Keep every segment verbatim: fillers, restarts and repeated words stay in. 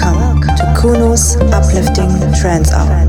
Welcome to Kunu's Uplifting Trance Hour.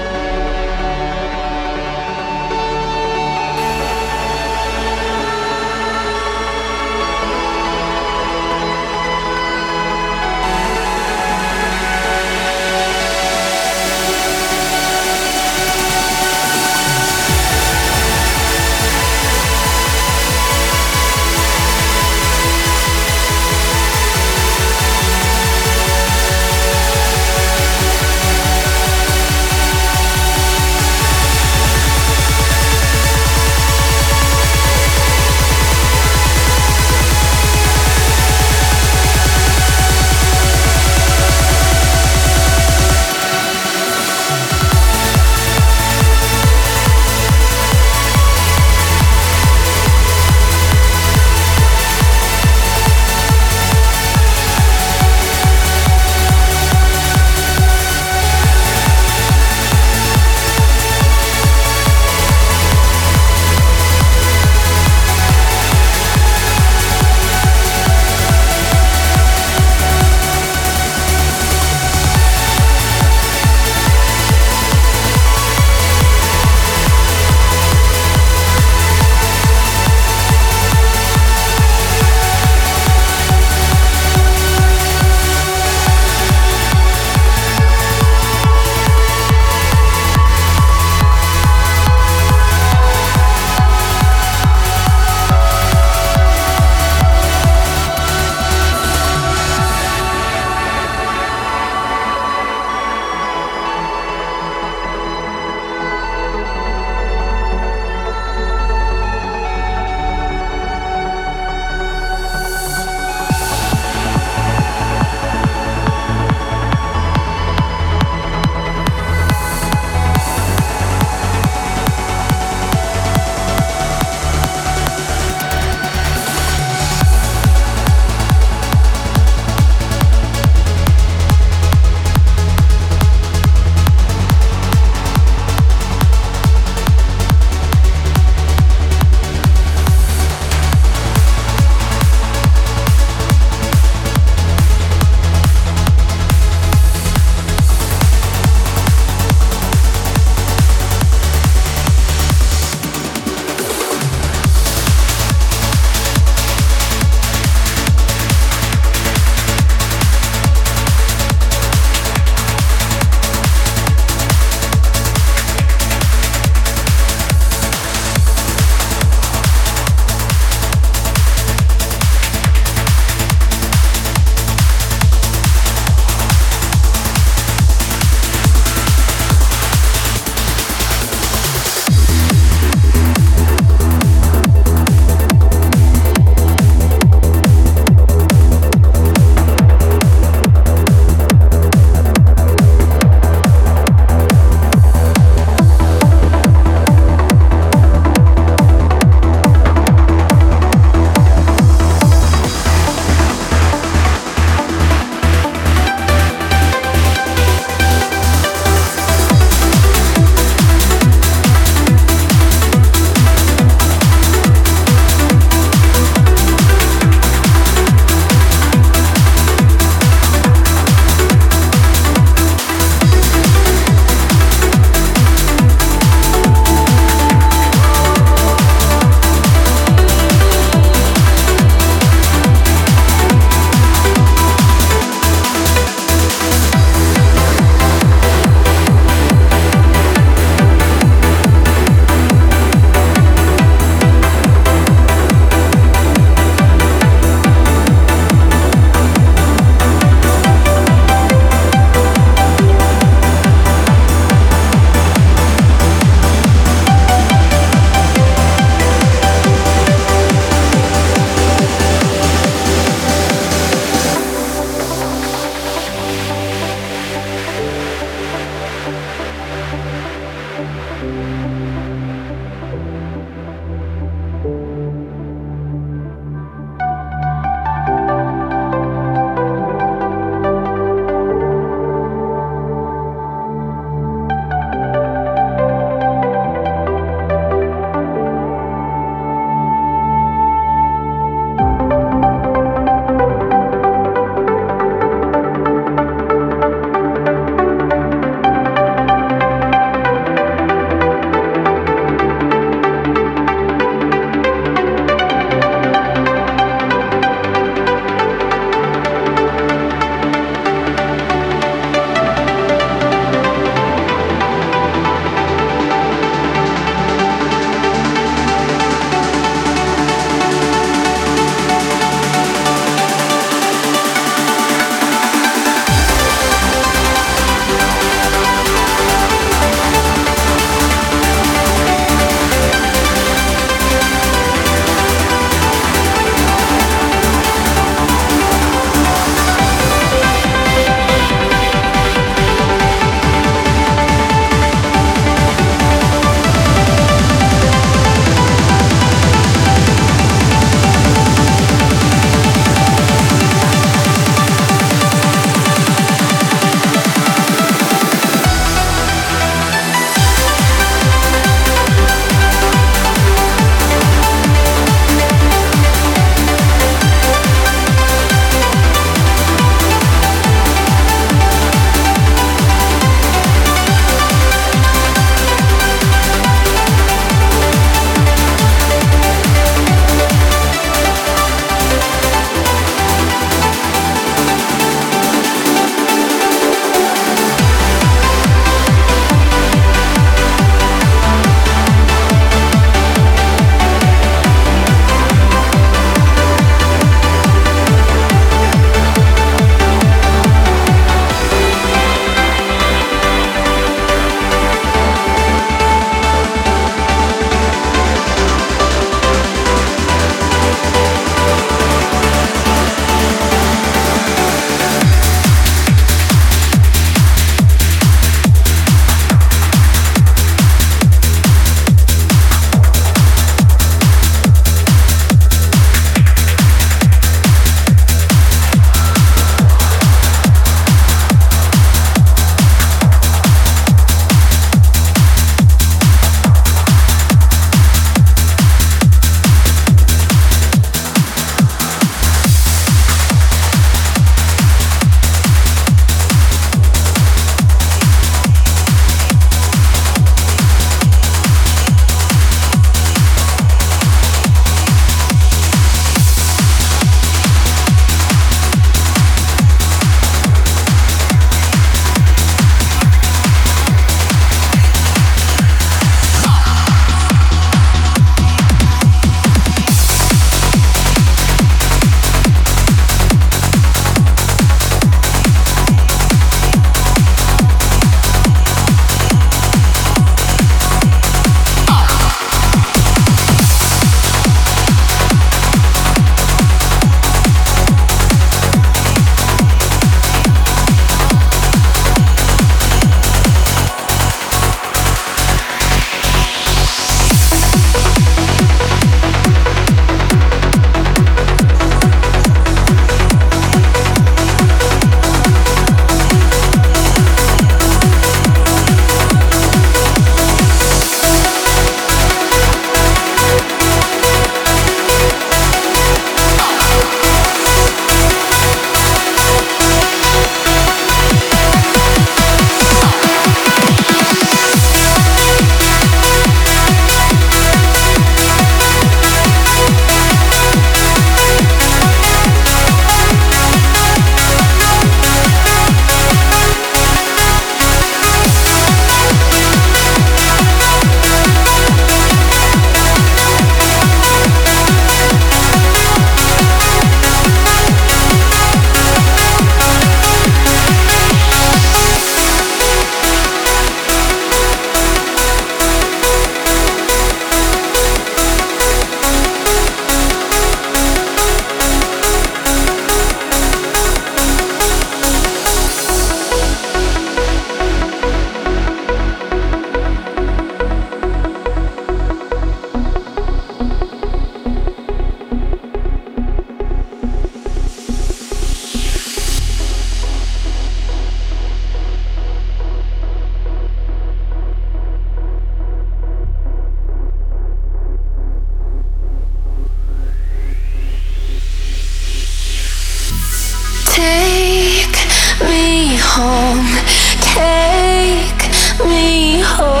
me home.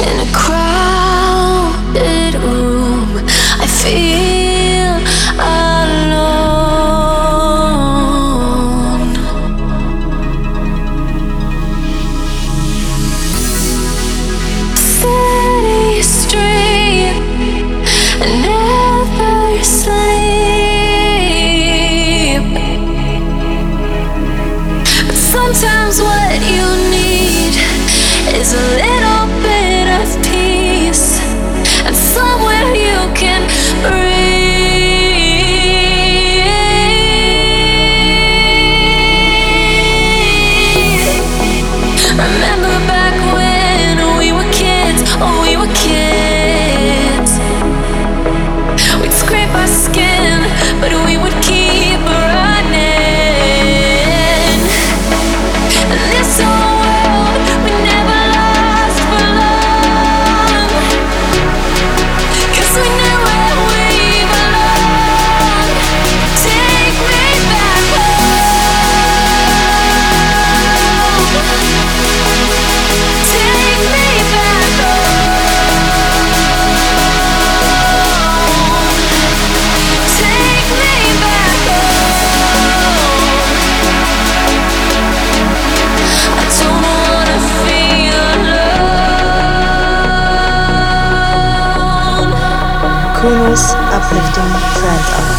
In a crowded room, I feel alone. City street, I never sleep. But sometimes what you need is a little bit of peace, and somewhere you can breathe. Remember back when we were kids, oh we were kids. We'd scrape our skin, but we would keep running. And this whole world, we never last for long, 'cause we knew where we belong. Take me back home. Take me back home. Take me back home. I don't wanna feel alone. Kunos Uplifting Trend Hour.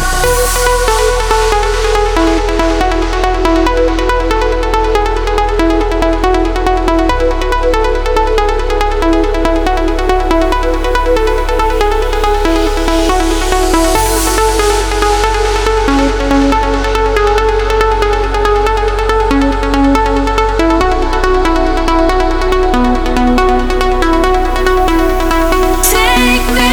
Take me back home.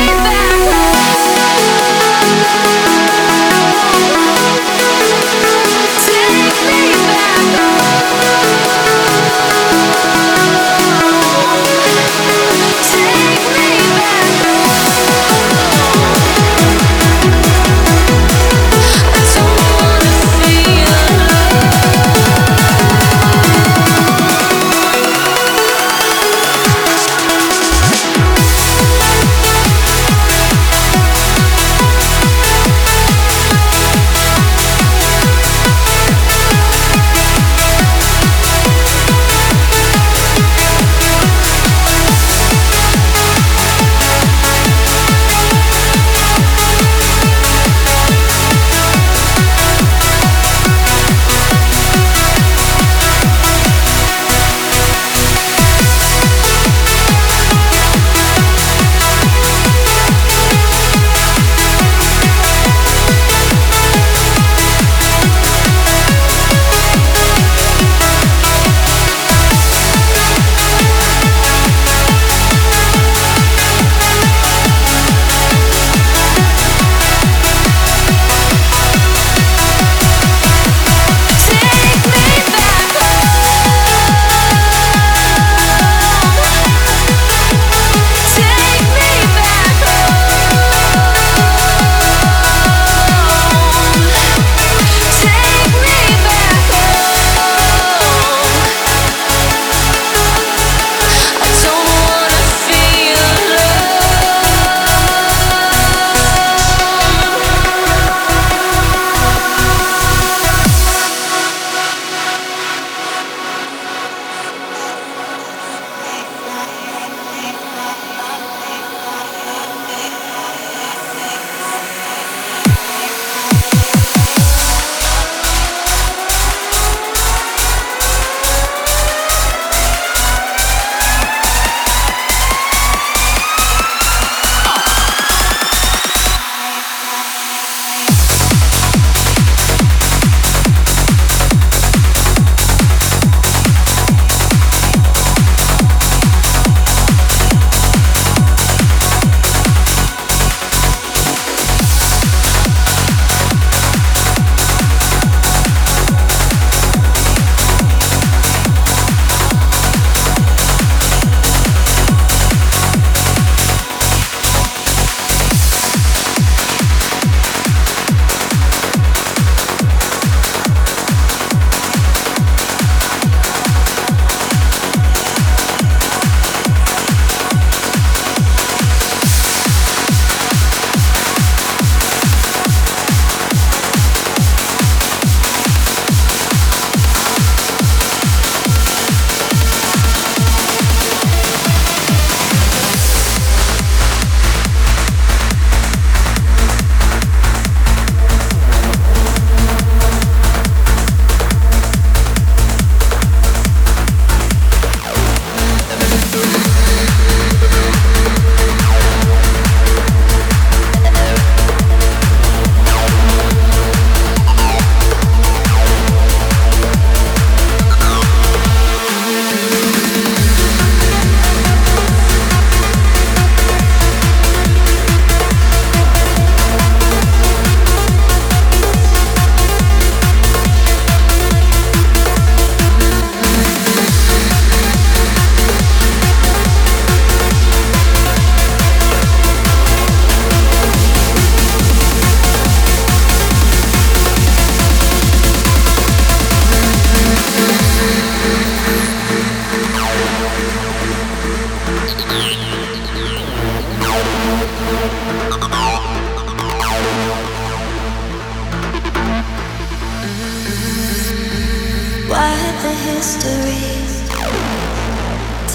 history.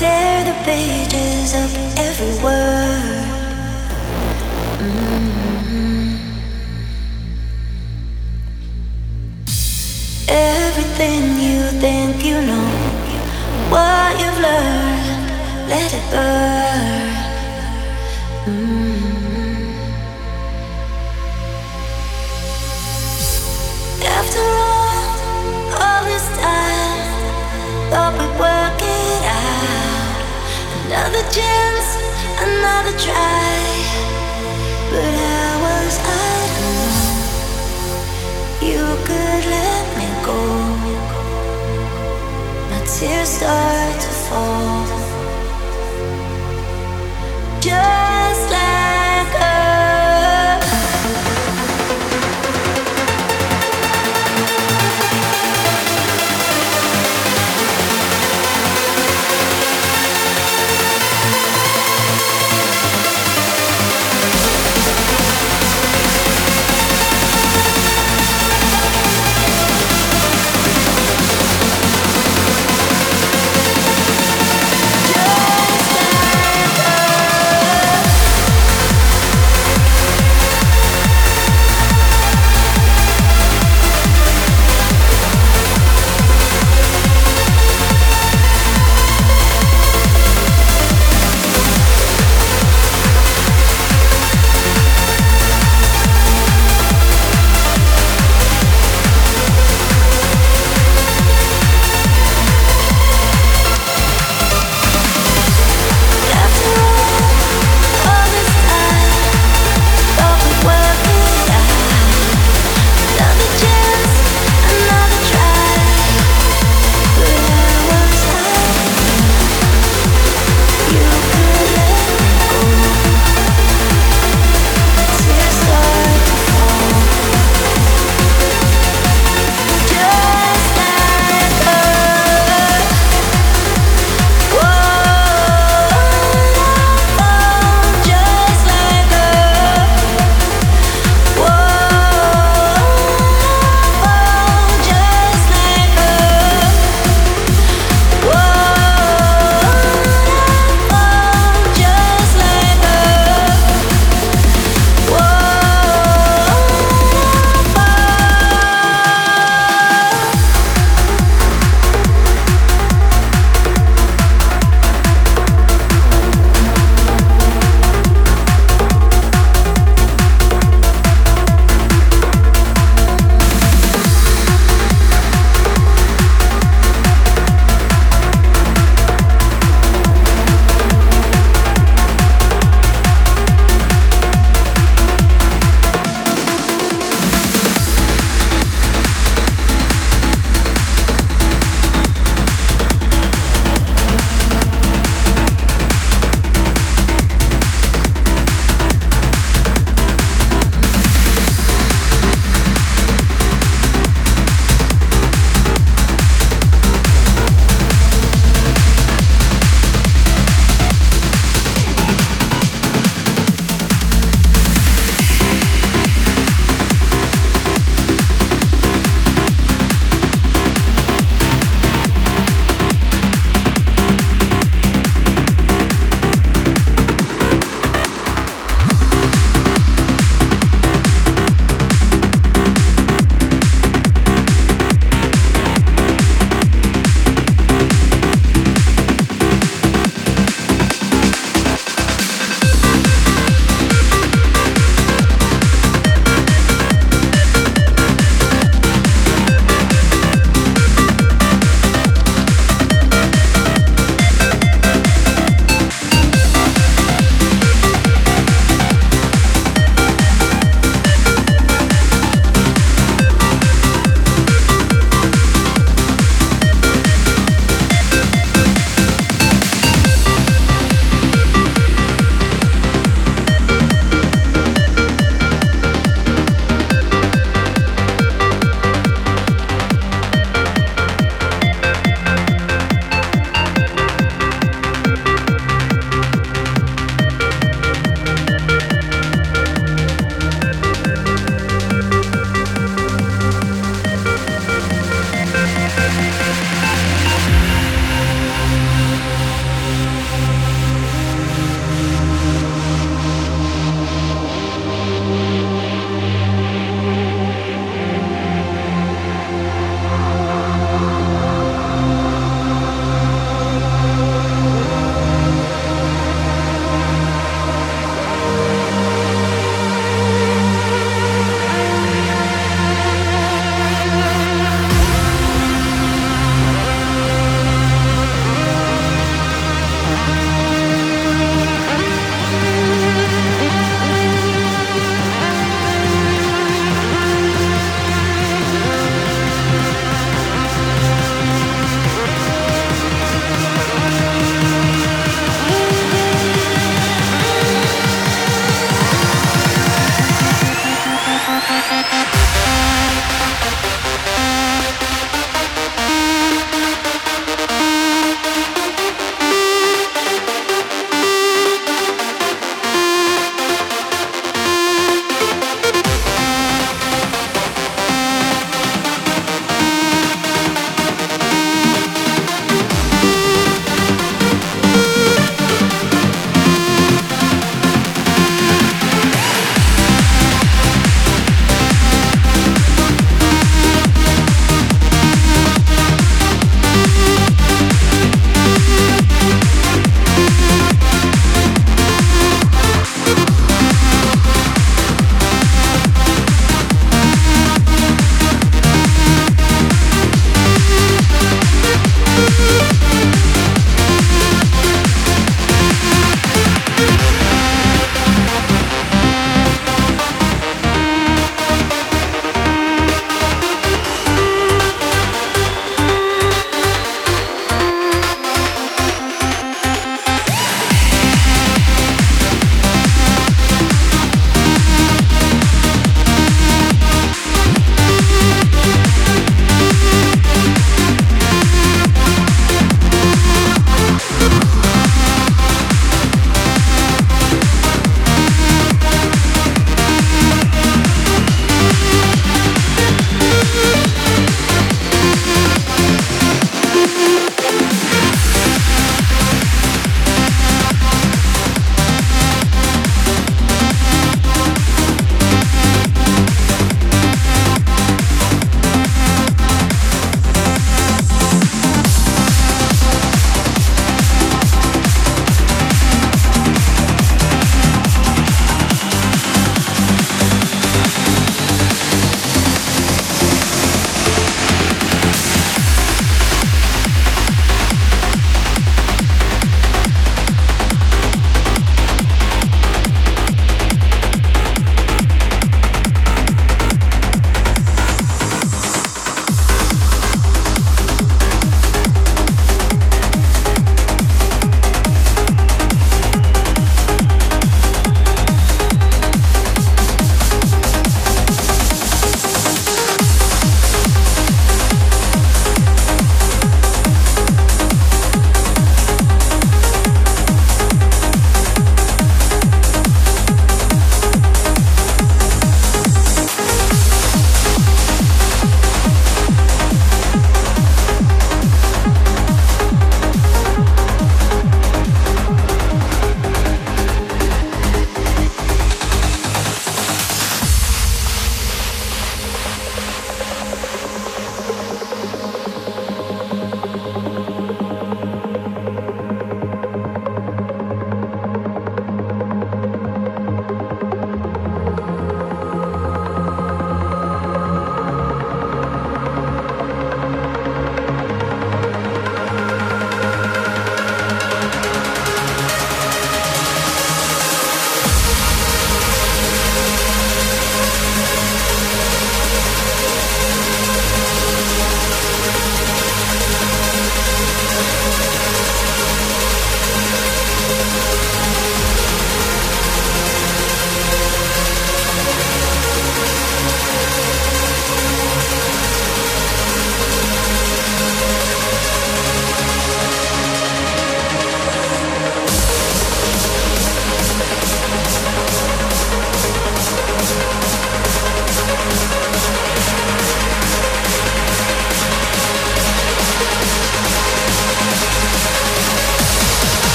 Tear the pages of every word. Mm-hmm. Everything you think you know, what you've learned, let it burn. Mm-hmm. After all, all this time, thought we'd work it out. Another chance, another try. But how was I to know you could let me go? My tears start to fall, just like her.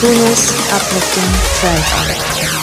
coolest, uplifting track.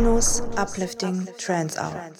Bruno's Uplifting Trance Hour.